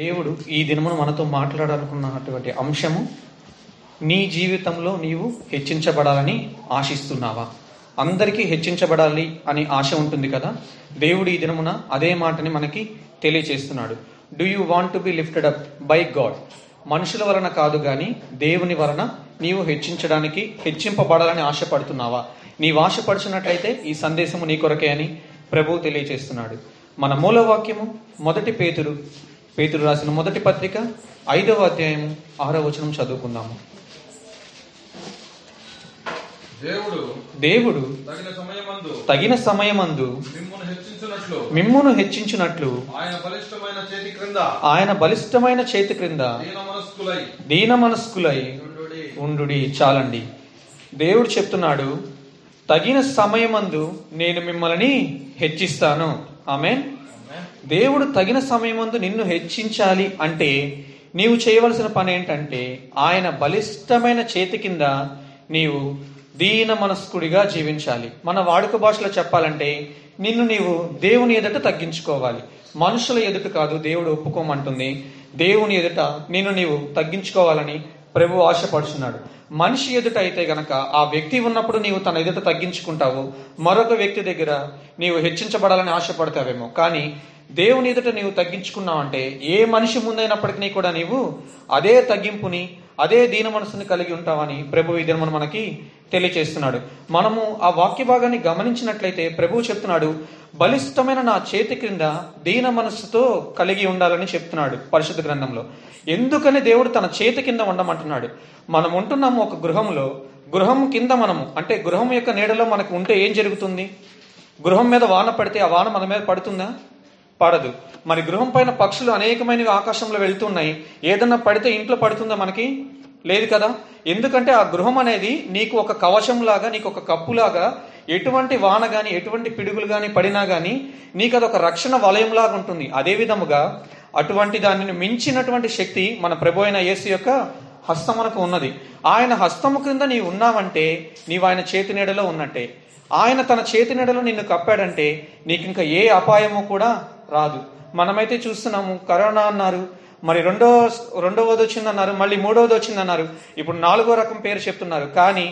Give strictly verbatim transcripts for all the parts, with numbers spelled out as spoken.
దేవుడు ఈ దినమును మనతో మాట్లాడాలనుకున్నటువంటి అంశము, నీ జీవితంలో నీవు హెచ్చించబడాలని ఆశిస్తున్నావా? అందరికీ హెచ్చించబడాలి అని ఆశ ఉంటుంది కదా. దేవుడు ఈ దినమున అదే మాటని మనకి తెలియచేస్తున్నాడు. Do you want to be lifted up by God? మనుషుల వలన కాదు కానీ దేవుని వలన నీవు హెచ్చించడానికి హెచ్చింపబడాలని ఆశపడుతున్నావా? నీవు ఆశపడుచున్నట్లయితే ఈ సందేశము నీ కొరకే అని ప్రభువు తెలియచేస్తున్నాడు. మన మూలవాక్యము మొదటి పేతురు పేతురు రాసిన మొదటి పత్రిక ఐదవ అధ్యాయము ఆరవ వచనం చదువుకుందాము. దేవుడు దేవుడు తగిన సమయమందు మిమ్మును హెచ్చించునట్లు ఆయన బలిష్టమైన చేతి క్రింద దీన మనస్కులై ఉండుడి చాలండి. దేవుడు చెప్తున్నాడు, తగిన సమయమందు నేను మిమ్మల్ని హెచ్చిస్తాను. ఆమేన్. దేవుడు తగిన సమయమందు నిన్ను హెచ్చించాలి అంటే నీవు చేయవలసిన పని ఏంటంటే, ఆయన బలిష్టమైన చేతి కింద నీవు దీన మనస్కుడిగా జీవించాలి. మన వాడుక భాషలో చెప్పాలంటే నిన్ను నీవు దేవుని ఎదుట తగ్గించుకోవాలి. మనుషుల ఎదుట కాదు దేవుడు ఒప్పుకోమంటుంది. దేవుని ఎదుట నిన్ను నీవు తగ్గించుకోవాలని ప్రభు ఆశపడుచున్నాడు. మనిషి ఎదుట అయితే గనక ఆ వ్యక్తి ఉన్నప్పుడు నీవు తన ఎదుట తగ్గించుకుంటావు, మరొక వ్యక్తి దగ్గర నీవు హెచ్చించబడాలని ఆశపడతావేమో. కానీ దేవుని ఎదుట నీవు తగ్గించుకున్నావంటే ఏ మనిషి ముందైనప్పటికీ కూడా నీవు అదే తగ్గింపుని, అదే దీన మనసుని కలిగి ఉంటావని ప్రభు ఈ దినమున మనకి తెలియచేస్తున్నాడు. మనము ఆ వాక్య భాగాన్ని గమనించినట్లయితే ప్రభువు చెప్తున్నాడు, బలిష్టమైన నా చేతి క్రింద దీన మనస్సుతో కలిగి ఉండాలని చెప్తున్నాడు పరిశుద్ధ గ్రంథంలో. ఎందుకని దేవుడు తన చేతి కింద ఉండమంటున్నాడు? మనం ఉంటున్నాము ఒక గృహంలో. గృహం కింద మనము అంటే గృహం యొక్క నీడలో మనకు ఉంటే ఏం జరుగుతుంది? గృహం మీద వాన పడితే ఆ వాన మన మీద పడుతుందా? పడదు. మరి గృహం పైన పక్షులు అనేకమైనవి ఆకాశంలో వెళుతున్నాయి. ఏదన్నా పడితే ఇంట్లో పడుతుందా? మనకి లేదు కదా. ఎందుకంటే ఆ గృహం అనేది నీకు ఒక కవచం లాగా, నీకు ఒక కప్పులాగా, ఎటువంటి వాన కానీ ఎటువంటి పిడుగులు కానీ పడినా కానీ నీకు అదొక రక్షణ వలయంలాగా ఉంటుంది. అదే విధముగా అటువంటి దానిని మించినటువంటి శక్తి మన ప్రభు అయిన యేసు యొక్క హస్తం మనకు ఉన్నది. ఆయన హస్తము క్రింద నీవు ఉన్నావంటే నీవు ఆయన చేతి నీడలో ఉన్నట్టే. ఆయన తన చేతి నీడలో నిన్ను కప్పాడంటే నీకు ఇంకా ఏ అపాయమో కూడా రాదు. మనమైతే చూస్తున్నాము, కరోనా అన్నారు, మరి రెండో రెండవది వచ్చిందన్నారు, మళ్ళీ మూడవది వచ్చిందన్నారు, ఇప్పుడు నాలుగో రకం పేరు చెప్తున్నారు. కానీ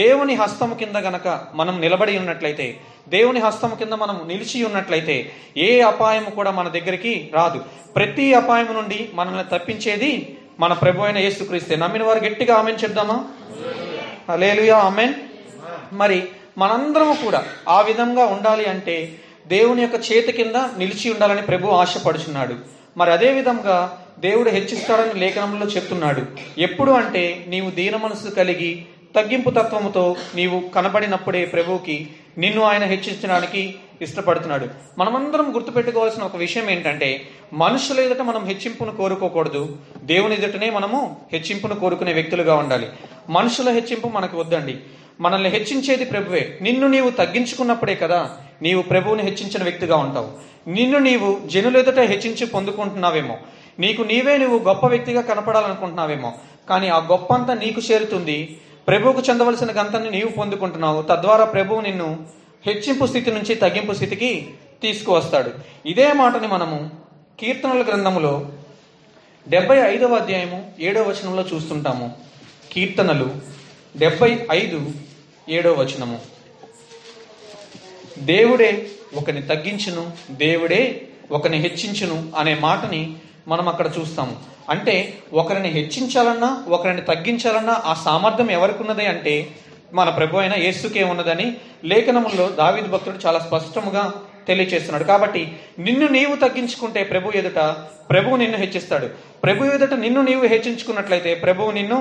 దేవుని హస్తం కింద గనక మనం నిలబడి ఉన్నట్లయితే, దేవుని హస్తం కింద మనం నిలిచి ఉన్నట్లయితే ఏ అపాయము కూడా మన దగ్గరికి రాదు. ప్రతి అపాయం నుండి మనల్ని తప్పించేది మన ప్రభు అయిన యేసుక్రీస్తే. నమ్మిన వారు గట్టిగా ఆమెన్ చెప్దామా? హల్లెలూయా, ఆమెన్. మరి మనందరము కూడా ఆ విధంగా ఉండాలి అంటే దేవుని యొక్క చేతి కింద నిలిచి ఉండాలని ప్రభు ఆశపడుచున్నాడు. మరి అదే విధంగా దేవుడు హెచ్చిస్తాడని లేఖనంలో చెప్తున్నాడు. ఎప్పుడు అంటే నీవు దీన మనసు కలిగి తగ్గింపు తత్వముతో నీవు కనబడినప్పుడే ప్రభువుకి నిన్ను ఆయన హెచ్చించడానికి ఇష్టపడుతున్నాడు. మనమందరం గుర్తుపెట్టుకోవాల్సిన ఒక విషయం ఏంటంటే, మనుషుల ఎదుట మనం హెచ్చింపును కోరుకోకూడదు, దేవుని ఎదుటనే మనము హెచ్చింపును కోరుకునే వ్యక్తులుగా ఉండాలి. మనుషుల హెచ్చింపు మనకు వద్దండి. మనల్ని హెచ్చించేది ప్రభువే. నిన్ను నీవు తగ్గించుకున్నప్పుడే కదా నీవు ప్రభువుని హెచ్చించిన వ్యక్తిగా ఉంటావు. నిన్ను నీవు జనుల ఎదుట హెచ్చించి పొందుకుంటున్నావేమో, నీకు నీవే నువ్వు గొప్ప వ్యక్తిగా కనపడాలనుకుంటున్నావేమో. కానీ ఆ గొప్ప అంతా నీకు చేరుతుంది, ప్రభువుకు చెందవలసిన గంతాన్ని నీవు పొందుకుంటున్నావు. తద్వారా ప్రభువు నిన్ను హెచ్చింపు స్థితి నుంచి తగ్గింపు స్థితికి తీసుకువస్తాడు. ఇదే మాటని మనము కీర్తనల గ్రంథములో డెబ్బై ఐదవ అధ్యాయము ఏడవ వచనంలో చూస్తుంటాము. కీర్తనలు డెబ్బై ఐదు ఏడవ వచనము, దేవుడే ఒకని తగ్గించును, దేవుడే ఒకని హెచ్చించును అనే మాటని మనం అక్కడ చూస్తాము. అంటే ఒకరిని హెచ్చించాలన్నా ఒకరిని తగ్గించాలన్నా ఆ సామర్థ్యం ఎవరికి ఉన్నది అంటే మన ప్రభు అయిన యేసుకే ఉన్నదని లేఖనములో దావీదు భక్తుడు చాలా స్పష్టముగా తెలియచేస్తున్నాడు. కాబట్టి నిన్ను నీవు తగ్గించుకుంటే ప్రభు ఎదుట ప్రభువు నిన్ను హెచ్చిస్తాడు. ప్రభు ఎదుట నిన్ను నీవు హెచ్చించుకున్నట్లయితే ప్రభువు నిన్ను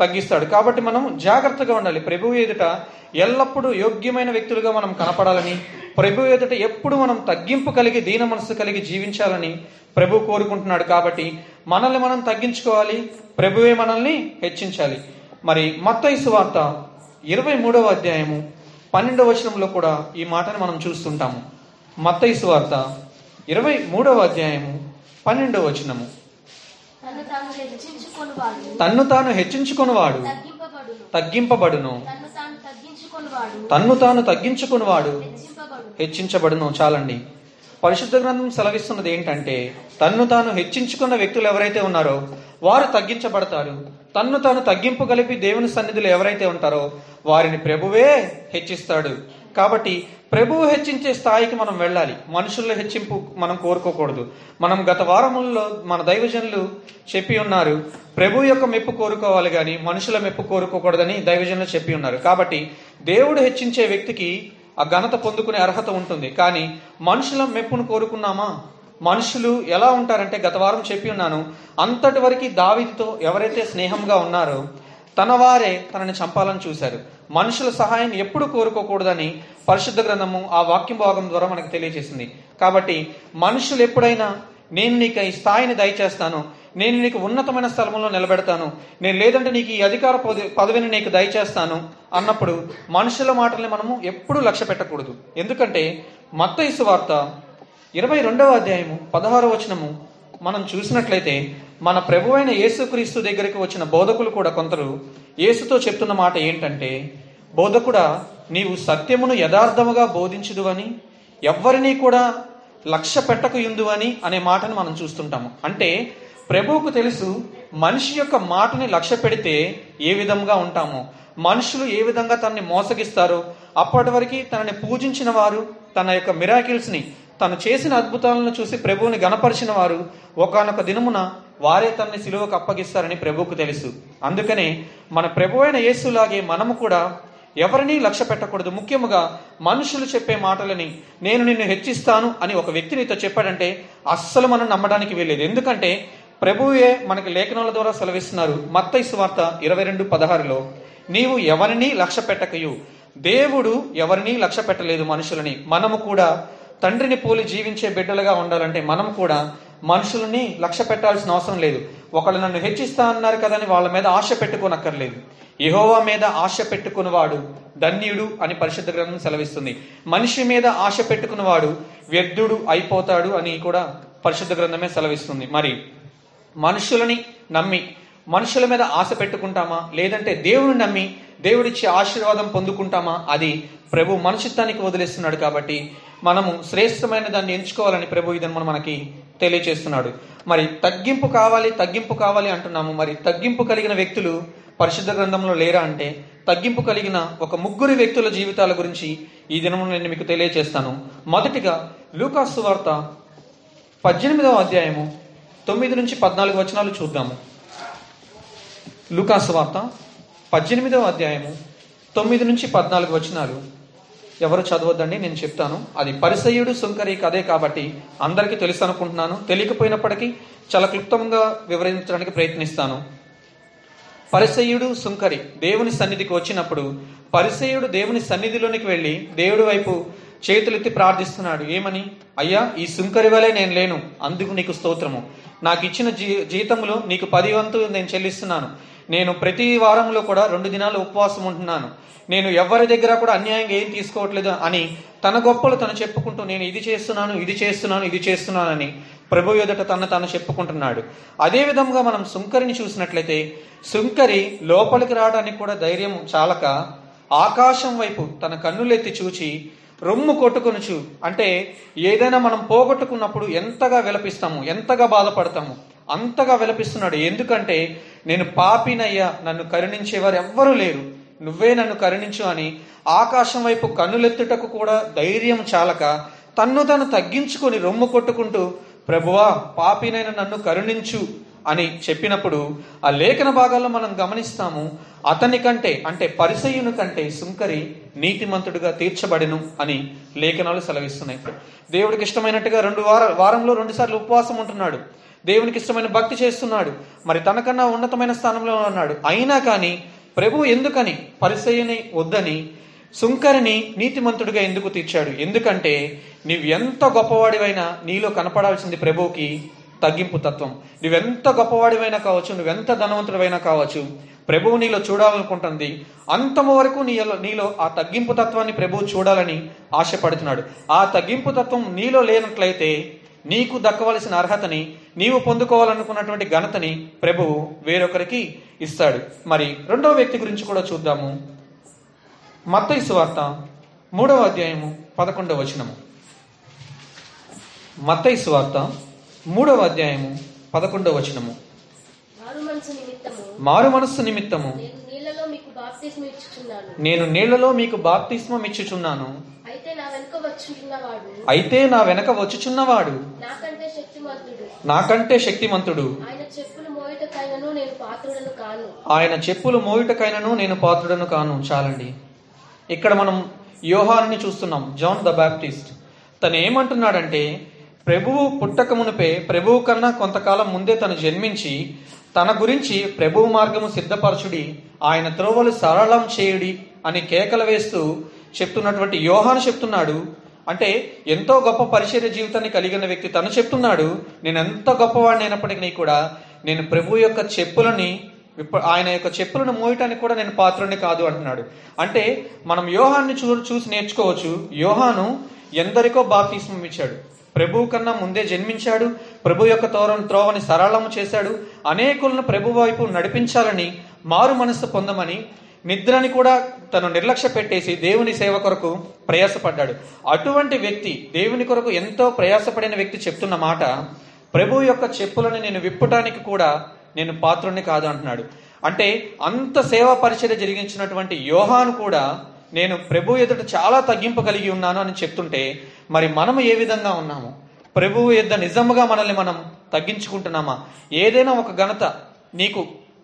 తగ్గిస్తాడు. కాబట్టి మనం జాగ్రత్తగా ఉండాలి. ప్రభువు ఎదుట ఎల్లప్పుడూ యోగ్యమైన వ్యక్తులుగా మనం కనపడాలని, ప్రభు ఎదుట ఎప్పుడు మనం తగ్గింపు కలిగి దీన మనసు కలిగి జీవించాలని ప్రభు కోరుకుంటున్నాడు. కాబట్టి మనల్ని మనం తగ్గించుకోవాలి, ప్రభువే మనల్ని హెచ్చించాలి. మరి మత్తయి సువార్త ఇరవై మూడవ అధ్యాయము పన్నెండవ వచనంలో కూడా ఈ మాటను మనం చూస్తుంటాము. మత్తయి సువార్త ఇరవై మూడవ అధ్యాయము పన్నెండవ వచనము, తన్ను తాను హెచ్చించుకొనివాడు తగ్గింపబడును, తన్ను తాను తగ్గించుకొనివాడు హెచ్చించబడును చాలండి. పరిశుద్ధ గ్రంథం సెలవిస్తున్నది ఏంటంటే, తన్ను తాను హెచ్చించుకున్న వ్యక్తులు ఎవరైతే ఉన్నారో వారు తగ్గించబడతారు. తన్ను తాను తగ్గింపు కలిపి దేవుని సన్నిధిలో ఎవరైతే ఉంటారో వారిని ప్రభువే హెచ్చిస్తాడు. కాబట్టి ప్రభువు హెచ్చించే స్థాయికి మనం వెళ్ళాలి. మనుషుల్లో హెచ్చింపు మనం కోరుకోకూడదు. మనం గత వారములలో మన దైవజనులు చెప్పి ఉన్నారు, ప్రభు యొక్క మెప్పు కోరుకోవాలి కానీ మనుషుల మెప్పు కోరుకోకూడదని దైవజనులు చెప్పి ఉన్నారు. కాబట్టి దేవుడు హెచ్చించే వ్యక్తికి ఆ ఘనత పొందుకునే అర్హత ఉంటుంది. కానీ మనుషుల మెప్పును కోరుకున్నామా? మనుషులు ఎలా ఉంటారంటే, గత వారం చెప్పి ఉన్నాను, అంతటి వరకు దావీదుతో ఎవరైతే స్నేహంగా ఉన్నారో తన వారే తనని చంపాలని చూశారు. మనుషుల సహాయం ఎప్పుడు కోరుకోకూడదని పరిశుద్ధ గ్రంథము ఆ వాక్యం భాగం ద్వారా మనకు తెలియజేసింది. కాబట్టి మనుషులు ఎప్పుడైనా నేను నీకు ఈ స్థాయిని దయచేస్తాను, నేను నీకు ఉన్నతమైన స్థలంలో నిలబెడతాను, నేను లేదంటే నీకు ఈ అధికార పదవిని నీకు దయచేస్తాను అన్నప్పుడు మనుషుల మాటల్ని మనము ఎప్పుడూ లక్ష్య పెట్టకూడదు. ఎందుకంటే మత్తయి సువార్త ఇరవై రెండవ అధ్యాయము పదహారవ వచనము మనం చూసినట్లయితే, మన ప్రభువైన యేసుక్రీస్తు దగ్గరికి వచ్చిన బోధకులు కూడా కొందరు యేసుతో చెప్తున్న మాట ఏంటంటే, బోధకుడా, నీవు సత్యమును యథార్థముగా బోధించుదు అని, ఎవ్వరినీ కూడా లక్ష్య పెట్టకు యుందు అని అనే మాటను మనం చూస్తుంటాము. అంటే ప్రభువుకు తెలుసు మనిషి యొక్క మాటని లక్ష్య పెడితే ఏ విధంగా ఉంటామో, మనుషులు ఏ విధంగా తనని మోసగిస్తారో. అప్పటి వరకు తనని పూజించిన వారు, తన యొక్క మిరాకిల్స్ని, తను చేసిన అద్భుతాలను చూసి ప్రభువుని గణపరిచిన వారు ఒకానొక దినమున వారే తనని సిలువకు అప్పగిస్తారని ప్రభువుకు తెలుసు. అందుకనే మన ప్రభువైన యేసులాగే మనము కూడా ఎవరినీ లక్ష్య పెట్టకూడదు. ముఖ్యముగా మనుషులు చెప్పే మాటలని, నేను నిన్ను హెచ్చిస్తాను అని ఒక వ్యక్తి నీతో చెప్పాడంటే అస్సలు మనం నమ్మడానికి వీల్లేదు. ఎందుకంటే ప్రభువే మనకి లేఖనాల ద్వారా సెలవిస్తున్నారు, మత్తయి సువార్త ఇరవై రెండు పదహారులో, నీవు ఎవరిని లక్ష్య పెట్టకయు. దేవుడు ఎవరిని లక్ష్య పెట్టలేదు మనుషులని. మనము కూడా తండ్రిని పోలి జీవించే బిడ్డలుగా ఉండాలంటే మనం కూడా మనుషులని లక్ష్య పెట్టాల్సిన అవసరం లేదు. ఒకళ్ళు నన్ను హెచ్చిస్తా అన్నారు కదని వాళ్ళ మీద ఆశ పెట్టుకోనక్కర్లేదు. యెహోవా మీద ఆశ పెట్టుకున్నవాడు ధన్యుడు అని పరిశుద్ధ గ్రంథం సెలవిస్తుంది. మనిషి మీద ఆశ పెట్టుకున్నవాడు వ్యర్థుడు అయిపోతాడు అని కూడా పరిశుద్ధ గ్రంథమే సెలవిస్తుంది. మరి మనుషులని నమ్మి మనుషుల మీద ఆశ పెట్టుకుంటామా, లేదంటే దేవుని నమ్మి దేవుడిచ్చే ఆశీర్వాదం పొందుకుంటామా? అది ప్రభు మనుషిత్వానికి వదిలేస్తున్నాడు. కాబట్టి మనము శ్రేష్టమైన దాన్ని ఎంచుకోవాలని ప్రభు ఇదని మనకి తెలియచేస్తున్నాడు. మరి తగ్గింపు కావాలి, తగ్గింపు కావాలి అంటున్నాము. మరి తగ్గింపు కలిగిన వ్యక్తులు పరిశుద్ధ గ్రంథంలో లేరా అంటే, తగ్గింపు కలిగిన ఒక ముగ్గురు వ్యక్తుల జీవితాల గురించి ఈ దినము నేను మీకు తెలియచేస్తాను. మొదటిగా లూకా సువార్త పద్దెనిమిదవ అధ్యాయము తొమ్మిది నుంచి పద్నాలుగు వచనాలు చూద్దాము. లూకా సువార్త పద్దెనిమిదవ అధ్యాయము తొమ్మిది నుంచి పద్నాలుగు వచనాలు ఎవరు చదవద్దండి, నేను చెప్తాను. అది పరిసయ్యుడు సుంకరి కథే కాబట్టి అందరికీ తెలుసు అనుకుంటున్నాను. తెలియకపోయినప్పటికీ చాలా క్లుప్తంగా వివరించడానికి ప్రయత్నిస్తాను. పరిసయ్యుడు సుంకరి దేవుని సన్నిధికి వచ్చినప్పుడు పరిసయ్యుడు దేవుని సన్నిధిలోనికి వెళ్ళి దేవుడి వైపు చేతులెత్తి ప్రార్థిస్తున్నాడు. ఏమని? అయ్యా, ఈ సుంకరి వలె నేను లేను, అందుకు నీకు స్తోత్రము. నాకు ఇచ్చిన జీ జీతంలో నీకు పది వంతు నేను చెల్లిస్తున్నాను. నేను ప్రతి వారంలో కూడా రెండు దినాలు ఉపవాసం ఉంటున్నాను. నేను ఎవరి దగ్గర కూడా అన్యాయంగా ఏం తీసుకోవట్లేదు అని తన గొప్పలు తను చెప్పుకుంటూ, నేను ఇది చేస్తున్నాను, ఇది చేస్తున్నాను, ఇది చేస్తున్నానని ప్రభు ఎదుట తన తాను చెప్పుకుంటున్నాడు. అదేవిధంగా మనం సుంకరిని చూసినట్లయితే, సుంకరి లోపలికి రావడానికి కూడా ధైర్యం చాలక ఆకాశం వైపు తన కన్నులెత్తి చూచి రొమ్ము కొట్టుకొనుచు. అంటే ఏదైనా మనం పోగొట్టుకున్నప్పుడు ఎంతగా విలపిస్తాము, ఎంతగా బాధపడతాము, అంతగా విలపిస్తున్నాడు. ఎందుకంటే నేను పాపినయ్యా, నన్ను కరుణించేవారు ఎవ్వరూ లేరు, నువ్వే నన్ను కరుణించు అని ఆకాశం వైపు కన్నులెత్తుటకు కూడా ధైర్యం చాలక తన్ను తను తగ్గించుకొని రొమ్ము కొట్టుకుంటూ, ప్రభువా పాపినైన నన్ను కరుణించు అని చెప్పినప్పుడు ఆ లేఖన భాగాల్లో మనం గమనిస్తాము, అతని కంటే అంటే పరిసయ్యుని కంటే సుంకరి నీతిమంతుడిగా తీర్చబడెను అని లేఖనాలు సెలవిస్తున్నాయి. దేవుడికి ఇష్టమైనట్టుగా రెండు వార వారంలో రెండు సార్లు ఉపవాసం ఉంటున్నాడు, దేవునికి ఇష్టమైన భక్తి చేస్తున్నాడు, మరి తనకన్నా ఉన్నతమైన స్థానంలో ఉన్నాడు. అయినా కానీ ప్రభు ఎందుకని పరిసయ్యుని వద్దని సుంకరిని నీతిమంతుడిగా ఎందుకు తీర్చాడు? ఎందుకంటే నీవు ఎంత గొప్పవాడివైనా నీలో కనపడాల్సింది ప్రభువుకి తగ్గింపు తత్వం. నువ్వెంత గొప్పవాడివైనా కావచ్చు, నువ్వెంత ధనవంతుడివైనా కావచ్చు, ప్రభువు నీలో చూడాలనుకుంటుంది. అంతము వరకు నీలో నీలో ఆ తగ్గింపు తత్వాన్ని ప్రభువు చూడాలని ఆశపడుతున్నాడు. ఆ తగ్గింపు తత్వం నీలో లేనట్లయితే నీకు దక్కవలసిన అర్హతని, నీవు పొందుకోవాలనుకున్నటువంటి ఘనతని ప్రభువు వేరొకరికి ఇస్తాడు. మరి రెండవ వ్యక్తి గురించి కూడా చూద్దాము. మత్తయి సువార్త మూడవ అధ్యాయము పదకొండవ వచనము. మత్తయి సువార్త మూడవ అధ్యాయము పదకొండవ వచనము. మారు మనస్సు నిమిత్తము నేను నీళ్లలో మీకు బాప్తిస్మం ఇచ్చుచున్నాను, అయితే నా వెనక వచ్చుచున్నవాడు నాకంటే శక్తిమంతుడు, ఆయన చెప్పులు మోయుటకైనను నేను పాత్రుడను కాను. చాలండి, ఇక్కడ మనం యోహానుని చూస్తున్నాం, జాన్ ద బాప్టిస్ట్. తను ఏమంటున్నాడంటే, ప్రభువు పుట్టక మునుపే, ప్రభువు కన్నా కొంతకాలం ముందే తను జన్మించి తన గురించి ప్రభువు మార్గము సిద్ధపరచుడి, ఆయన త్రోవలు సరళం చేయుడి అని కేకలు వేస్తూ చెప్తున్నటువంటి యోహాను చెప్తున్నాడు. అంటే ఎంతో గొప్ప పరిచర్య జీవితాన్ని కలిగిన వ్యక్తి తను చెప్తున్నాడు, నేను ఎంత గొప్పవాడిని అయినప్పటికీ కూడా నేను ప్రభువు యొక్క చెప్పులని, ఆయన యొక్క చెప్పులను మోయటానికి కూడా నేను పాత్రుని కాదు అంటున్నాడు. అంటే మనం యోహాన్ని చూ చూసి నేర్చుకోవచ్చు, యోహాను ఎందరికో బాప్తిస్మం ఇచ్చాడు, ప్రభువు కన్నా ముందే జన్మించాడు, ప్రభు యొక్క తోరను త్రోవని సరళము చేశాడు, అనేకులను ప్రభు వైపు నడిపించాలని, మారు మనస్సు పొందమని, నిద్రని కూడా తను నిర్లక్ష్య పెట్టేసి దేవుని సేవ కొరకు ప్రయాసపడ్డాడు. అటువంటి వ్యక్తి, దేవుని కొరకు ఎంతో ప్రయాసపడిన వ్యక్తి చెప్తున్న మాట, ప్రభు యొక్క చెప్పులను నేను విప్పటానికి కూడా నేను పాత్రుని కాదు అంటున్నాడు. అంటే అంత సేవా పరిచర్య జరిగించినటువంటి యోహాను కూడా నేను ప్రభు ఎదుట చాలా తగ్గింపు కలిగి ఉన్నాను అని చెప్తుంటే, మరి మనం ఏ విధంగా ఉన్నాము? ప్రభువు ఎదుట నిజంగా మనల్ని మనం తగ్గించుకుంటున్నామా? ఏదైనా ఒక ఘనత నీకు,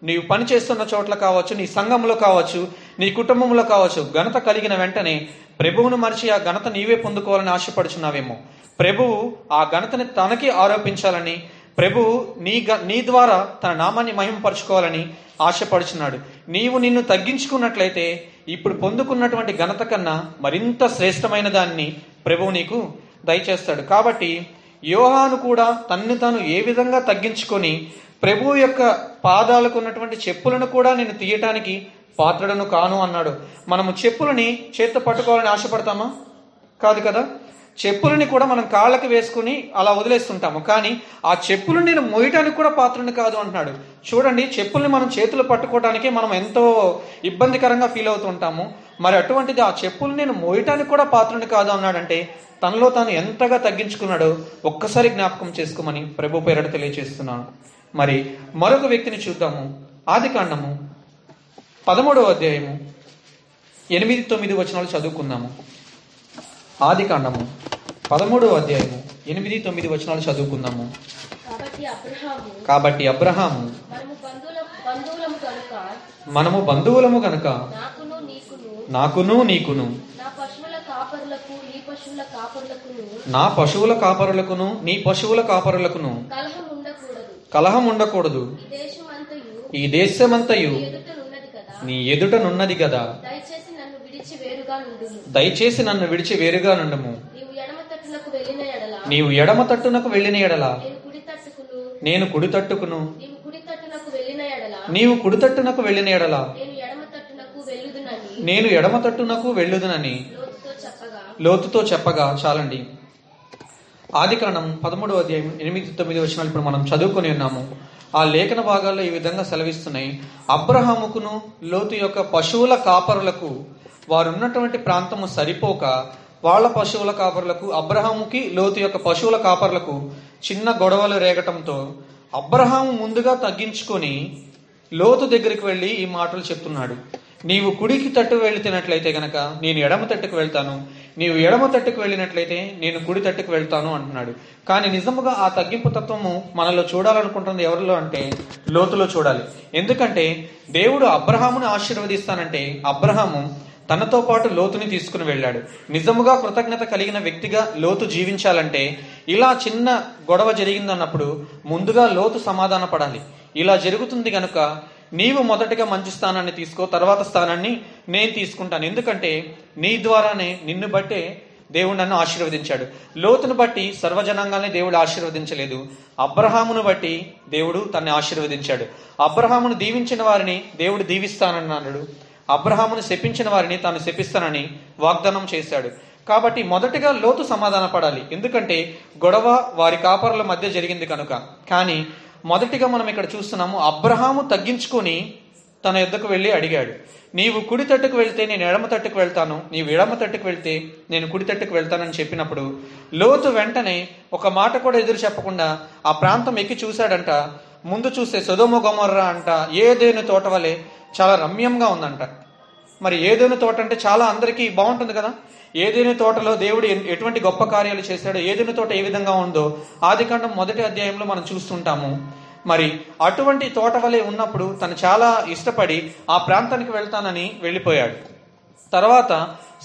నీవు పనిచేస్తున్న చోట్ల కావచ్చు, నీ సంఘంలో కావచ్చు, నీ కుటుంబంలో కావచ్చు, ఘనత కలిగిన వెంటనే ప్రభువును మరిచి ఆ ఘనత నీవే పొందుకోవాలని ఆశపడుచున్నావేమో. ప్రభువు ఆ ఘనతని తనకి ఆరోపించాలని, ప్రభువు నీ నీ ద్వారా తన నామాన్ని మహిమపరచుకోవాలని ఆశపడుచున్నాడు. నీవు నిన్ను తగ్గించుకున్నట్లయితే ఇప్పుడు పొందుకున్నటువంటి ఘనత కన్నా మరింత శ్రేష్టమైన దాన్ని ప్రభువు నీకు దయచేస్తాడు. కాబట్టి యోహాను కూడా తన్ను తాను ఏ విధంగా తగ్గించుకొని ప్రభువు యొక్క పాదాలకు ఉన్నటువంటి చెప్పులను కూడా నేను తీయటానికి పాత్రుడను కాను అన్నాడు. మనము చెప్పులని చేత్తో పట్టుకోవాలని ఆశపడతామా? కాదు కదా. చెప్పులని కూడా మనం కాళ్ళకి వేసుకుని అలా వదిలేస్తుంటాము, కానీ ఆ చెప్పులు నేను మోయటానికి కూడా పాత్రుని కాదు అంటున్నాడు. చూడండి, చెప్పుల్ని మనం చేతులు పట్టుకోవటానికి మనం ఎంతో ఇబ్బందికరంగా ఫీల్ అవుతుంటాము. మరి అటువంటిది ఆ చెప్పులు నేను మోయటానికి కూడా పాత్రుని కాదు అన్నాడంటే తనలో తాను ఎంతగా తగ్గించుకున్నాడో ఒక్కసారి జ్ఞాపకం చేసుకోమని ప్రభు పేరట తెలియజేస్తున్నాను. మరి మరొక వ్యక్తిని చూద్దాము. ఆది కాండము పదమూడవ అధ్యాయము ఎనిమిది తొమ్మిది వచనాలు చదువుకుందాము. ఆది కాండము పదమూడవ అధ్యాయము ఎనిమిది తొమ్మిది వచనాలు చదువుకుందాము. కాబట్టి అబ్రహాము మనము బంధువులము గనుక నాకును నీకును నా పశువుల కాపరులకును నీ పశువుల కాపరులకును కలహం ఉండకూడదు. ఈ దేశమంతయు నీ ఎదుటనున్నది కదా, దయచేసి నన్ను విడిచి వేరుగా నుండుము. నీవు ఎడమ తట్టునకు వెళ్ళిన ఎడల నేను కుడి తట్టుకును, నీవు కుడి తట్టునకు వెళ్ళిన ఎడల నేను ఎడమ తట్టునకు వెళ్ళుదునని లోతుతో చెప్పగా. చాలండి, ఆది కాండం పదమూడవ అధ్యాయం ఎనిమిది తొమ్మిది వచనాలు ఇప్పుడు మనం చదువుకొని ఉన్నాము. ఆ లేఖన భాగాల్లో ఈ విధంగా సెలవిస్తున్నాయి, అబ్రహాముకును లోతు యొక్క పశువుల కాపరులకు వారు ఉన్నటువంటి ప్రాంతము సరిపోక వాళ్ళ పశువుల కాపరులకు, అబ్రహాముకి లోతు యొక్క పశువుల కాపరులకు చిన్న గొడవలు రేగటంతో అబ్రహాము ముందుగా తగ్గించుకొని లోతు దగ్గరికి వెళ్ళి ఈ మాటలు చెప్తున్నాడు. నీవు కుడికి తట్టు వెళుతున్నట్లయితే గనక నేను ఎడమ తట్టుకు వెళ్తాను, నీవు ఎడమ తట్టుకు వెళ్ళినట్లయితే నేను కుడి తట్టుకు వెళ్తాను అంటున్నాడు. కానీ నిజముగా ఆ తగ్గింపు తత్వము మనలో చూడాలనుకుంటుంది ఎవరిలో అంటే లోతులో చూడాలి. ఎందుకంటే దేవుడు అబ్రహామును ఆశీర్వదిస్తానంటే అబ్రహాము తనతో పాటు లోతుని తీసుకుని వెళ్ళాడు. నిజముగా కృతజ్ఞత కలిగిన వ్యక్తిగా లోతు జీవించాలంటే ఇలా చిన్న గొడవ జరిగిందన్నప్పుడు ముందుగా లోతు సమాధాన పడాలి. ఇలా జరుగుతుంది గనుక నీవు మొదటగా మంచి స్థానాన్ని తీసుకో, తర్వాత స్థానాన్ని నేను తీసుకుంటాను, ఎందుకంటే నీ ద్వారానే, నిన్ను బట్టే దేవుడు నన్ను ఆశీర్వదించాడు. లోతును బట్టి సర్వజనాంగాన్ని దేవుడు ఆశీర్వదించలేదు, అబ్రహామును బట్టి దేవుడు తన్ని ఆశీర్వదించాడు. అబ్రహామును దీవించిన వారిని దేవుడు దీవిస్తానన్నాడు, అబ్రహామును శపించిన వారిని తాను శపిస్తానని వాగ్దానం చేశాడు. కాబట్టి మొదటగా లోతు సమాధాన పడాలి, ఎందుకంటే గొడవ వారి కాపరుల మధ్య జరిగింది కనుక. కానీ మొదటిగా మనం ఇక్కడ చూస్తున్నాము, అబ్రహాము తగ్గించుకొని తన యొద్దకు వెళ్ళి అడిగాడు, నీవు కుడి తట్టుకు వెళ్తే నేను ఎడమ తట్టుకు వెళ్తాను, నీవు ఎడమ తట్టుకు వెళ్తే నేను కుడి తట్టుకు వెళ్తానని చెప్పినప్పుడు లోతు వెంటనే ఒక మాట కూడా ఎదురు చెప్పకుండా ఆ ప్రాంతం ఎక్కి చూశాడంట. ముందు చూస్తే సొదొమ గొమొర్రా అంట ఏదైనా తోట వలె చాలా రమ్యంగా ఉందంట. మరి ఏదైనా తోట అంటే చాలా అందరికీ బాగుంటుంది కదా. ఏదైనా తోటలో దేవుడు ఎటువంటి గొప్ప కార్యాలు చేశాడో, ఏదైనా తోట ఏ విధంగా ఉందో ఆదికాండం మొదటి అధ్యాయంలో మనం చూస్తుంటాము. మరి అటువంటి తోట వలె ఉన్నప్పుడు తను చాలా ఇష్టపడి ఆ ప్రాంతానికి వెళ్తానని వెళ్ళిపోయాడు. తర్వాత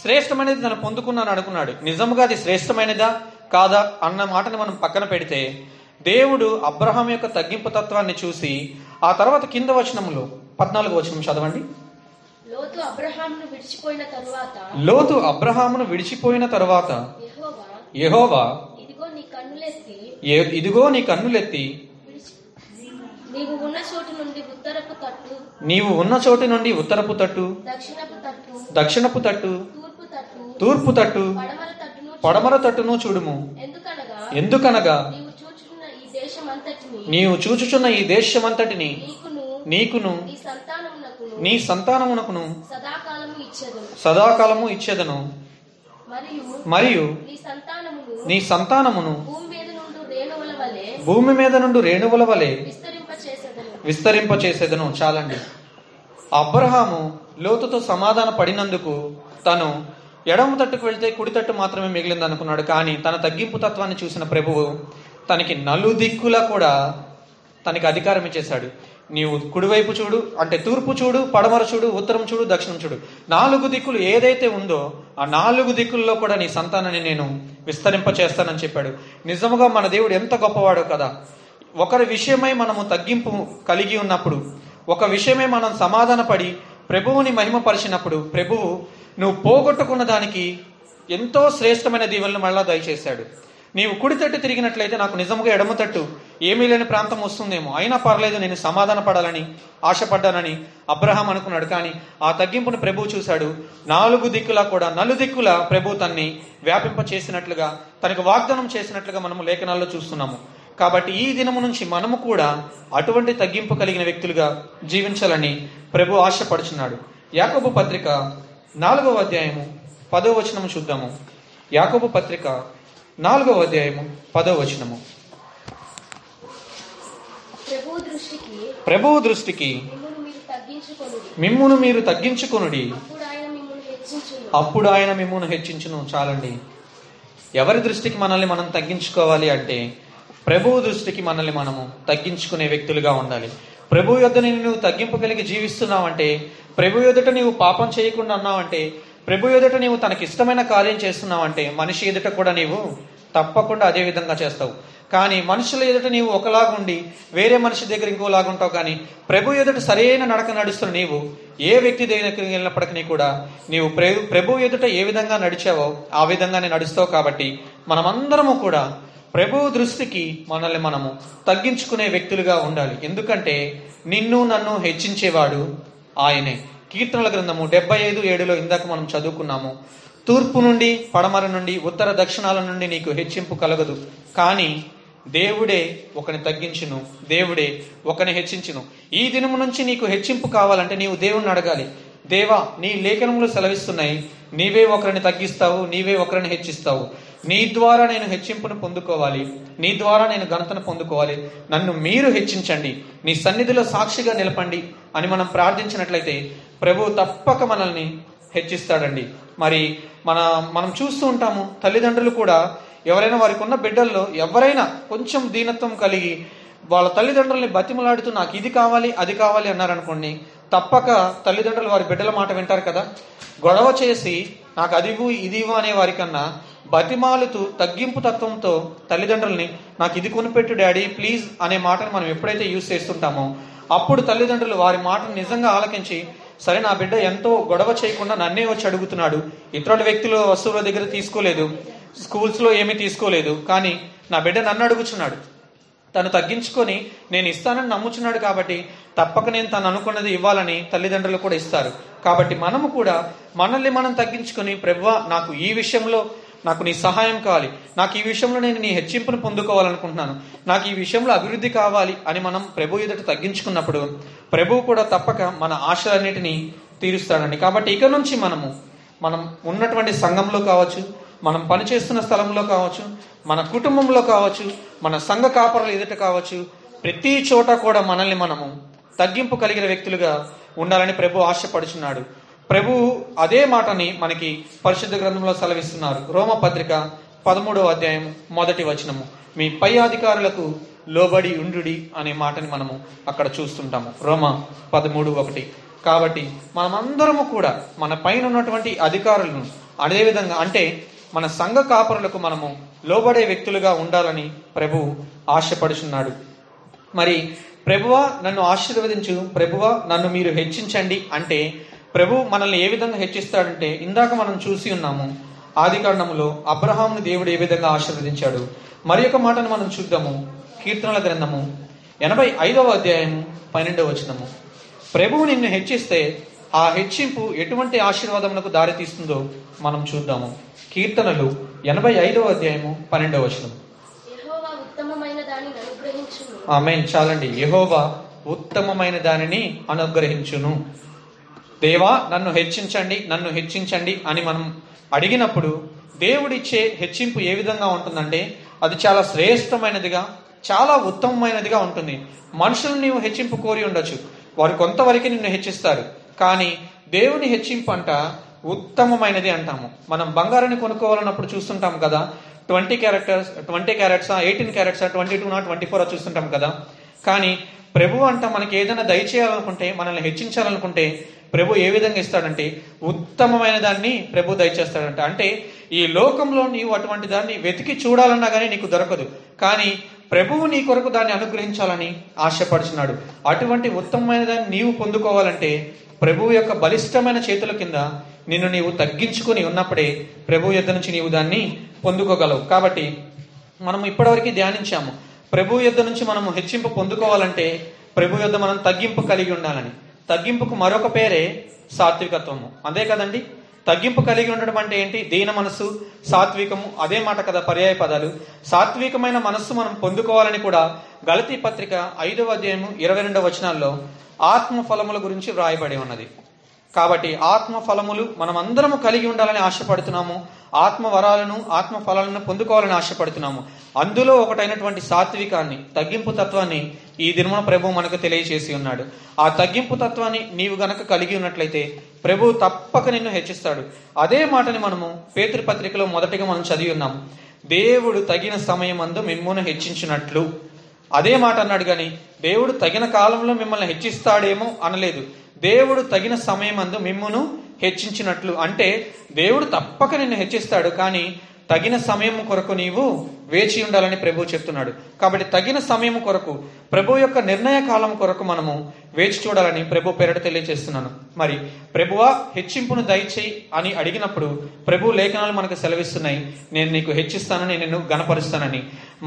శ్రేష్టమైనది తను పొందుకున్నాను అనుకున్నాడు. నిజంగా అది శ్రేష్టమైనదా కాదా అన్న మాటని మనం పక్కన పెడితే, దేవుడు అబ్రహాం యొక్క తగ్గింపు తత్వాన్ని చూసి ఆ తర్వాత కింద వచనంలో పద్నాలుగు వచనం చదవండి. లోతు అబ్రహామును విడిచిపోయిన తరువాత లోతు అబ్రహామును విడిచిపోయిన తరువాత యెహోవా ఇదిగో నీ కన్నులెత్తి ఇదిగో నీ కన్నులెత్తి నీవు ఉన్న చోటు నుండి ఉత్తరపు తట్టు నీవు ఉన్న చోటు నుండి ఉత్తరపు తట్టు దక్షిణపు తట్టు దక్షిణపు తట్టు తూర్పు తట్టు తూర్పు తట్టు పడమర తట్టును పడమర తట్టును చూడుము. ఎందుకనగా ఎందుకనగా నీవు చూచుచున్న ఈ దేశమంతటిని నీకును నీ సంతానమునకును సదాకాలము ఇచ్చేదను. మరియు నీ సంతానమును భూమి మీద నుండి రేణువుల వలె విస్తరింపచేసేదను. చాలండి. అబ్రహాము లోతుతో సమాధాన పడినందుకు తను ఎడమ తట్టుకు వెళ్తే కుడి తట్టు మాత్రమే మిగిలింది అనుకున్నాడు. కానీ తన తగ్గింపు తత్వాన్ని చూసిన ప్రభువు తనకి నలుదిక్కులా కూడా తనకి అధికారం ఇచ్చేశాడు. నీవు కుడివైపు చూడు అంటే తూర్పు చూడు, పడమర చూడు, ఉత్తరం చూడు, దక్షిణం చూడు, నాలుగు దిక్కులు ఏదైతే ఉందో ఆ నాలుగు దిక్కుల్లో కూడా నీ సంతానాన్ని నేను విస్తరింపచేస్తానని చెప్పాడు. నిజముగా మన దేవుడు ఎంత గొప్పవాడో కదా. ఒకరి విషయమై మనము తగ్గింపు కలిగి ఉన్నప్పుడు, ఒక విషయమై మనం సమాధానపడి ప్రభువుని మహిమపరిచినప్పుడు ప్రభువు నువ్వు పోగొట్టుకున్న దానికి ఎంతో శ్రేష్టమైన దీవెనలు మళ్ళా దయచేశాడు. నీవు కుడి తట్టు తిరిగినట్లయితే నాకు నిజంగా ఎడమ తట్టు ఏమీ లేని ప్రాంతం వస్తుందేమో, అయినా పర్లేదు నేను సమాధాన పడాలని ఆశపడ్డానని అబ్రహాం అనుకున్నాడు. కానీ ఆ తగ్గింపును ప్రభువు చూశాడు. నాలుగు దిక్కులా కూడా నలుదిక్కులా ప్రభువు తన్ని వ్యాపింప చేసినట్లుగా తనకు వాగ్దానం చేసినట్లుగా మనము లేఖనాల్లో చూస్తున్నాము. కాబట్టి ఈ దినము నుంచి మనము కూడా అటువంటి తగ్గింపు కలిగిన వ్యక్తులుగా జీవించాలని ప్రభు ఆశపడుచున్నాడు. యాకోబు పత్రిక నాలుగవ అధ్యాయము పదో వచనము చూద్దాము. యాకోబు పత్రిక నాలుగవ అధ్యాయము పదో వచనము. ప్రభువు దృష్టికి మిమ్మును మీరు తగ్గించుకొనుడి, అప్పుడు ఆయన మిమ్మును హెచ్చించును. చాలండి. ఎవరి దృష్టికి మనల్ని మనం తగ్గించుకోవాలి అంటే ప్రభువు దృష్టికి మనల్ని మనము తగ్గించుకునే వ్యక్తులుగా ఉండాలి. ప్రభు యొద్ద నువ్వు తగ్గింపు కలిగి జీవిస్తున్నావంటే, ప్రభు యొద్దట నీవు పాపం చేయకుండా ఉన్నావంటే, ప్రభు ఎదుట నీవు తనకిష్టమైన కార్యం చేస్తున్నావంటే మనిషి ఎదుట కూడా నీవు తప్పకుండా అదే విధంగా చేస్తావు. కానీ మనుషుల ఎదుట నీవు ఒకలాగుండి వేరే మనిషి దగ్గర ఇంకోలాగుంటావు. కానీ ప్రభు ఎదుట సరైన నడక నడుస్తున్న నీవు ఏ వ్యక్తి దగ్గరికి వెళ్ళినప్పటికీ కూడా నీవు ప్రభు ఎదుట ఏ విధంగా నడిచావో ఆ విధంగానే నడుస్తావు. కాబట్టి మనమందరము కూడా ప్రభువు దృష్టికి మనల్ని మనము తగ్గించుకునే వ్యక్తులుగా ఉండాలి. ఎందుకంటే నిన్ను నన్ను హెచ్చించేవాడు ఆయనే. కీర్తనల గ్రంథము డెబ్బై ఐదు ఏడులో ఇందాక మనం చదువుకున్నాము, తూర్పు నుండి పడమర నుండి ఉత్తర దక్షిణాల నుండి నీకు హెచ్చింపు కలగదు, కానీ దేవుడే ఒకని తగ్గించును, దేవుడే ఒకని హెచ్చించును. ఈ దినము నుంచి నీకు హెచ్చింపు కావాలంటే నీవు దేవుణ్ణి అడగాలి. దేవా, నీ లేఖనములు సెలవిస్తున్నాయి, నీవే ఒకరిని తగ్గిస్తావు, నీవే ఒకరిని హెచ్చిస్తావు. నీ ద్వారా నేను హెచ్చింపును పొందుకోవాలి, నీ ద్వారా నేను ఘనతను పొందుకోవాలి. నన్ను మీరు హెచ్చించండి, నీ సన్నిధిలో సాక్షిగా నిలపండి అని మనం ప్రార్థించినట్లయితే ప్రభువు తప్పక మనల్ని హెచ్చిస్తాడండి. మరి మన మనం చూస్తూ ఉంటాము, తల్లిదండ్రులు కూడా ఎవరైనా వారికి ఉన్న బిడ్డల్లో ఎవరైనా కొంచెం దీనత్వం కలిగి వాళ్ళ తల్లిదండ్రుల్ని బతిమలాడుతూ నాకు ఇది కావాలి అది కావాలి అన్నారనుకోండి, తప్పక తల్లిదండ్రులు వారి బిడ్డల మాట వింటారు కదా. గొడవ చేసి నాకు అది ఇవ్వు ఇది ఇవ్వు అనే వారికన్నా బతిమాలుతూ తగ్గింపు తత్వంతో తల్లిదండ్రుల్ని నాకు ఇది కొనిపెట్టు డాడీ ప్లీజ్ అనే మాటను మనం ఎప్పుడైతే యూజ్ చేస్తుంటామో అప్పుడు తల్లిదండ్రులు వారి మాటను నిజంగా ఆలకించి, సరే నా బిడ్డ ఎంతో గొడవ చేయకుండా నన్నే వచ్చి అడుగుతున్నాడు, ఇతరుల వ్యక్తుల వస్తువుల దగ్గర తీసుకోలేదు, స్కూల్స్లో ఏమీ తీసుకోలేదు, కానీ నా బిడ్డ నన్ను అడుగుచున్నాడు, తను తగ్గించుకొని నేను ఇస్తానని నమ్ముచున్నాడు, కాబట్టి తప్పక నేను తను అనుకున్నది ఇవ్వాలని తల్లిదండ్రులు కూడా ఇస్తారు. కాబట్టి మనము కూడా మనల్ని మనం తగ్గించుకొని ప్రభువా నాకు ఈ విషయంలో నాకు నీ సహాయం కావాలి, నాకు ఈ విషయంలో నేను నీ హెచ్చింపును పొందుకోవాలనుకుంటున్నాను, నాకు ఈ విషయంలో అభివృద్ధి కావాలి అని మనం ప్రభు ఎదుట తగ్గించుకున్నప్పుడు ప్రభువు కూడా తప్పక మన ఆశలన్నిటినీ తీరుస్తాడండి. కాబట్టి ఇక నుంచి మనము మనం ఉన్నటువంటి సంఘంలో కావచ్చు, మనం పనిచేస్తున్న స్థలంలో కావచ్చు, మన కుటుంబంలో కావచ్చు, మన సంఘ కాపరుల ఎదుట కావచ్చు, ప్రతి చోట కూడా మనల్ని మనము తగ్గింపు కలిగిన వ్యక్తులుగా ఉండాలని ప్రభు ఆశపడుచున్నాడు. ప్రభు అదే మాటని మనకి పరిశుద్ధ గ్రంథంలో సెలవిస్తున్నారు. రోమపత్రిక పదమూడవ అధ్యాయం మొదటి వచనము, మీ పై అధికారులకు లోబడి ఉండుడి అనే మాటని మనము అక్కడ చూస్తుంటాము. రోమ పదమూడు ఒకటి. కాబట్టి మనమందరము కూడా మన పైన ఉన్నటువంటి అధికారులను అదేవిధంగా అంటే మన సంఘ కాపరులకు మనము లోబడే వ్యక్తులుగా ఉండాలని ప్రభు ఆశపడుచున్నాడు. మరి ప్రభువా నన్ను ఆశీర్వదించు, ప్రభువా నన్ను మీరు హెచ్చించండి అంటే ప్రభు మనల్ని ఏ విధంగా హెచ్చిస్తాడంటే, ఇందాక మనం చూసి ఉన్నాము ఆదికాండములో అబ్రహామును దేవుడు ఏ విధంగా ఆశీర్వదించాడు. మరి ఒక మాటను మనం చూద్దాము. కీర్తనల గ్రంథము ఎనభై ఐదవ అధ్యాయము పన్నెండవ వచనము, ప్రభువు నిన్ను హెచ్చిస్తే ఆ హెచ్చింపు ఎటువంటి ఆశీర్వాదములకు దారితీస్తుందో మనం చూద్దాము. కీర్తనలు ఎనభై ఐదవ అధ్యాయము పన్నెండవ వచనము. ఆమేన్. చాలండి. యెహోవా ఉత్తమమైన దానిని అనుగ్రహించును. దేవా నన్ను హెచ్చించండి, నన్ను హెచ్చించండి అని మనం అడిగినప్పుడు దేవుడిచ్చే హెచ్చింపు ఏ విధంగా ఉంటుందంటే అది చాలా శ్రేష్టమైనదిగా, చాలా ఉత్తమమైనదిగా ఉంటుంది. మనుషులను నీవు హెచ్చింపు కోరి ఉండొచ్చు, వారు కొంతవరకు నిన్ను హెచ్చిస్తారు, కానీ దేవుని హెచ్చింపు అంట ఉత్తమమైనది అంటాము. మనం బంగారాన్ని కొనుక్కోవాలన్నప్పుడు చూస్తుంటాం కదా, ట్వంటీ క్యారెక్టర్స్ ట్వంటీ క్యారెట్సా ఎయిటీన్ క్యారెట్సా ట్వంటీ టూనా ట్వంటీ ఫోరా చూస్తుంటాం కదా. కానీ ప్రభు అంట మనకి ఏదైనా దయచేయాలనుకుంటే, మనల్ని హెచ్చించాలనుకుంటే ప్రభు ఏ విధంగా ఇస్తాడంటే ఉత్తమమైన దాన్ని ప్రభు దయచేస్తాడంట. అంటే ఈ లోకంలో నీవు అటువంటి దాన్ని వెతికి చూడాలన్నా కానీ నీకు దొరకదు, కానీ ప్రభువు నీ కొరకు దాన్ని అనుగ్రహించాలని ఆశపడుచున్నాడు. అటువంటి ఉత్తమమైన దాన్ని నీవు పొందుకోవాలంటే ప్రభువు యొక్క బలిష్టమైన చేతుల కింద నిన్ను నీవు తగ్గించుకుని ఉన్నప్పుడే ప్రభు యొద్ద నుంచి నీవు దాన్ని పొందుకోగలవు. కాబట్టి మనం ఇప్పటివరకు ధ్యానించాము, ప్రభు యొద్ద నుంచి మనము హెచ్చింపు పొందుకోవాలంటే ప్రభు యొద్ద మనం తగ్గింపు కలిగి ఉండాలని. తగ్గింపుకు మరొక పేరే సాత్వికత్వము, అదే కదండి. తగ్గింపు కలిగి ఉండడం అంటే ఏంటి? దీన మనస్సు, సాత్వికము అదే మాట కదా పర్యాయ పదాలు. సాత్వికమైన మనస్సు మనం పొందుకోవాలని కూడా గలతీ పత్రిక ఐదవ అధ్యాయము ఇరవై రెండవ వచనాల్లో ఆత్మ ఫలముల గురించి వ్రాయబడి ఉన్నది. కాబట్టి ఆత్మ ఫలములు మనం అందరము కలిగి ఉండాలని ఆశపడుతున్నాము, ఆత్మ వరాలను ఆత్మ ఫలాలను పొందుకోవాలని ఆశపడుతున్నాము. అందులో ఒకటైనటువంటి సాత్వికాన్ని, తగ్గింపు తత్వాన్ని ఈ దినమున ప్రభు మనకు తెలియజేసి ఉన్నాడు. ఆ తగ్గింపు తత్వాన్ని నీవు గనక కలిగి ఉన్నట్లయితే ప్రభు తప్పక నిన్ను హెచ్చిస్తాడు. అదే మాటని మనము పేతురు పత్రికలో మొదటిగా మనం చదివి ఉన్నాము, దేవుడు తగిన సమయం అందు మిమ్మును హెచ్చించినట్లు. అదే మాట అన్నాడు, కానీ దేవుడు తగిన కాలంలో మిమ్మల్ని హెచ్చిస్తాడేమో అనలేదు. దేవుడు తగిన సమయం అందు మిమ్మును హెచ్చించినట్లు అంటే దేవుడు తప్పక నిన్ను హెచ్చిస్తాడు, కానీ తగిన సమయం కొరకు నీవు వేచి ఉండాలని ప్రభు చెప్తున్నాడు. కాబట్టి తగిన సమయం కొరకు, ప్రభు యొక్క నిర్ణయ కాలం కొరకు మనము వేచి చూడాలని ప్రభు పేరట తెలియజేస్తున్నాను. మరి ప్రభువా హెచ్చింపును దయచేయి అని అడిగినప్పుడు ప్రభు లేఖనాలు మనకు సెలవిస్తున్నాయి, నేను నీకు హెచ్చిస్తానని, నేను గణపరుస్తానని.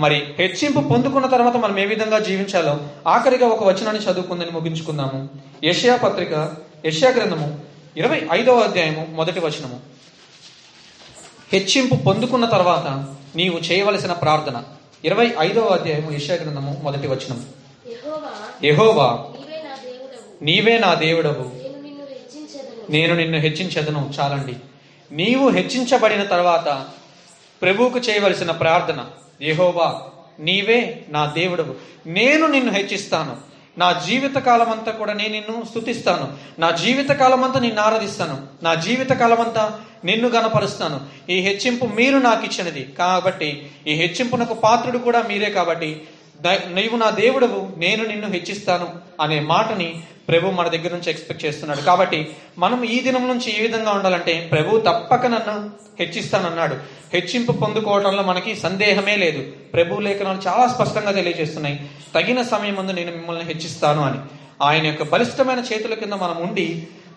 మరి హెచ్చింపు పొందుకున్న తర్వాత మనం ఏ విధంగా జీవించాలో ఆఖరిగా ఒక వచనాన్ని చదువుకుందని ముగించుకుందాము. యెషయా పత్రిక యెషయా గ్రంథము ఇరవై ఐదవ అధ్యాయము మొదటి వచనము, హెచ్చింపు పొందుకున్న తర్వాత నీవు చేయవలసిన ప్రార్థన. ఇరవై ఐదవ అధ్యాయము యెషయా గ్రంథము మొదటి వచనం, యెహోవా నీవే నా దేవుడవు, నేను నిన్ను హెచ్చించెదను. చాలండి. నీవు హెచ్చించబడిన తర్వాత ప్రభువుకు చేయవలసిన ప్రార్థన, యెహోవా నీవే నా దేవుడవు, నేను నిన్ను హెచ్చిస్తాను, నా జీవితకాలం అంతా కూడా నేను నిన్ను స్తుతిస్తాను, నా జీవితకాలం అంతా నిన్ను ఆరాధిస్తాను, నా జీవితకాలం అంతా నిన్ను గణపరుస్తాను. ఈ హెచ్చింపు మీరు నాకు ఇచ్చినది కాబట్టి, ఈ హెచ్చింపునకు పాత్రుడు కూడా మీరే కాబట్టి, నీవు నా దేవుడవు, నేను నిన్ను హెచ్చిస్తాను అనే మాటని ప్రభు మన దగ్గర నుంచి ఎక్స్పెక్ట్ చేస్తున్నాడు. కాబట్టి మనం ఈ దినం నుంచి ఏ విధంగా ఉండాలంటే, ప్రభు తప్పక నన్ను హెచ్చిస్తానన్నాడు, హెచ్చింపు పొందుకోవడంలో మనకి సందేహమే లేదు. ప్రభు లేఖనాలు చాలా స్పష్టంగా తెలియజేస్తున్నాయి, తగిన సమయం ముందు నేను మిమ్మల్ని హెచ్చిస్తాను అని. ఆయన యొక్క బలిష్టమైన చేతుల కింద మనం ఉండి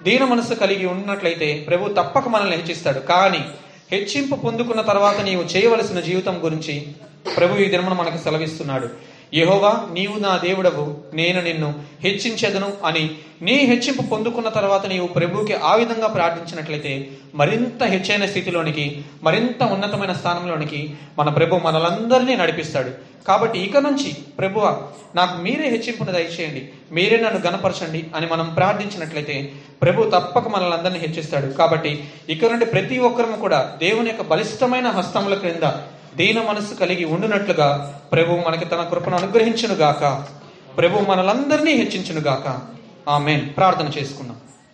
దీన మనసు కలిగి ఉన్నట్లయితే ప్రభు తప్పక మనల్ని హెచ్చిస్తాడు. కానీ హెచ్చింపు పొందుకున్న తర్వాత నీవు చేయవలసిన జీవితం గురించి ప్రభు ఈ దినమున మనకు సెలవిస్తున్నాడు. యెహోవా నీవు నా దేవుడవు, నేను నిన్ను హెచ్చించెదను అని నీ హెచ్చింపు పొందుకున్న తర్వాత నీవు ప్రభువుకి ఆ విధంగా ప్రార్థించినట్లయితే మరింత హెచ్చైన స్థితిలోనికి, మరింత ఉన్నతమైన స్థానంలోనికి మన ప్రభు మనలందరినీ నడిపిస్తాడు. కాబట్టి ఇక నుంచి ప్రభువా నాకు మీరే హెచ్చింపును దయచేయండి, మీరే నన్ను గణపరచండి అని మనం ప్రార్థించినట్లయితే ప్రభు తప్పక మనలందరినీ హెచ్చిస్తాడు. కాబట్టి ఇక నుండి ప్రతి ఒక్కరూ కూడా దేవుని యొక్క బలిష్టమైన హస్తముల క్రింద దీన మనసు కలిగి ఉండునట్లుగా ప్రభు మనకి తన కృపను అనుగ్రహించునుగాక. ప్రభు మనలందరినీ హెచ్చించునుగాక. ఆమేన్. ప్రార్థన చేసుకుందాం.